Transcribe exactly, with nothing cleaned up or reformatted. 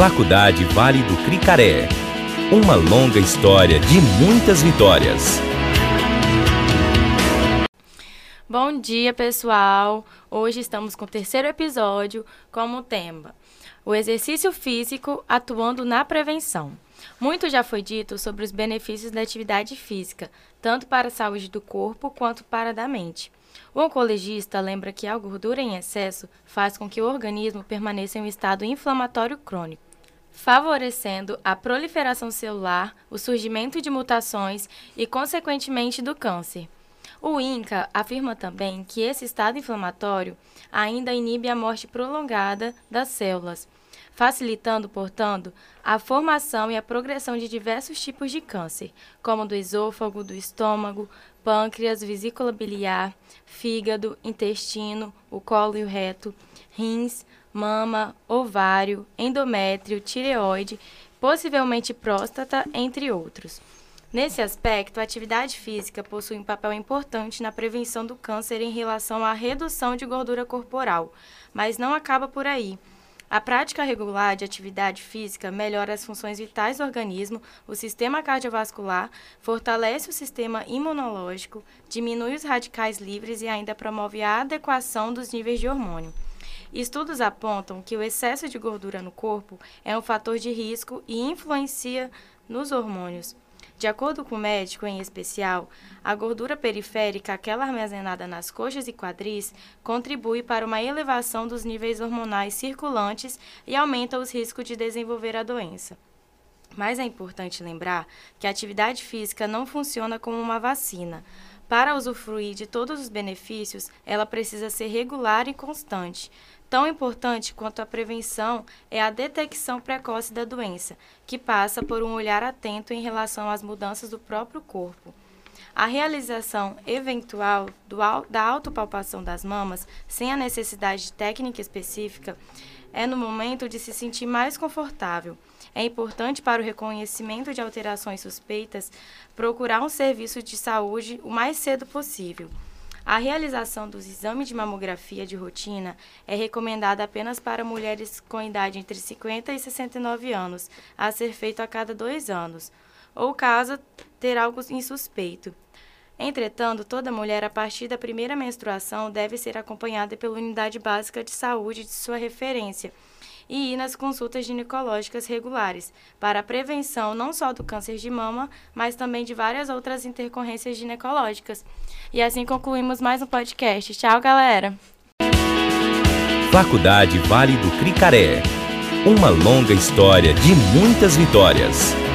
Faculdade Vale do Cricaré. Uma longa história de muitas vitórias. Bom dia, pessoal! Hoje estamos com o terceiro episódio como tema: o exercício físico atuando na prevenção. Muito já foi dito sobre os benefícios da atividade física, tanto para a saúde do corpo quanto para a da mente. O oncologista lembra que a gordura em excesso faz com que o organismo permaneça em um estado inflamatório crônico, favorecendo a proliferação celular, o surgimento de mutações e, consequentemente, do câncer. O INCA afirma também que esse estado inflamatório ainda inibe a morte prolongada das células, facilitando, portanto, a formação e a progressão de diversos tipos de câncer, como do esôfago, do estômago, pâncreas, vesícula biliar, fígado, intestino, o colo e o reto, rins, mama, ovário, endométrio, tireoide, possivelmente próstata, entre outros. Nesse aspecto, a atividade física possui um papel importante na prevenção do câncer em relação à redução de gordura corporal, mas não acaba por aí. A prática regular de atividade física melhora as funções vitais do organismo, o sistema cardiovascular, fortalece o sistema imunológico, diminui os radicais livres e ainda promove a adequação dos níveis de hormônio. Estudos apontam que o excesso de gordura no corpo é um fator de risco e influencia nos hormônios. De acordo com o médico, em especial, a gordura periférica, aquela armazenada nas coxas e quadris, contribui para uma elevação dos níveis hormonais circulantes e aumenta os riscos de desenvolver a doença. Mas é importante lembrar que a atividade física não funciona como uma vacina. Para usufruir de todos os benefícios, ela precisa ser regular e constante. Tão importante quanto a prevenção é a detecção precoce da doença, que passa por um olhar atento em relação às mudanças do próprio corpo. A realização eventual do, da autopalpação das mamas, sem a necessidade de técnica específica, é no momento de se sentir mais confortável. É importante para o reconhecimento de alterações suspeitas procurar um serviço de saúde o mais cedo possível. A realização dos exames de mamografia de rotina é recomendada apenas para mulheres com idade entre cinquenta e sessenta e nove anos, a ser feito a cada dois anos, ou caso ter algo insuspeito. Entretanto, toda mulher, a partir da primeira menstruação, deve ser acompanhada pela Unidade Básica de Saúde de sua referência e ir nas consultas ginecológicas regulares, para a prevenção não só do câncer de mama, mas também de várias outras intercorrências ginecológicas. E assim concluímos mais um podcast. Tchau, galera! Faculdade Vale do Cricaré. Uma longa história de muitas vitórias.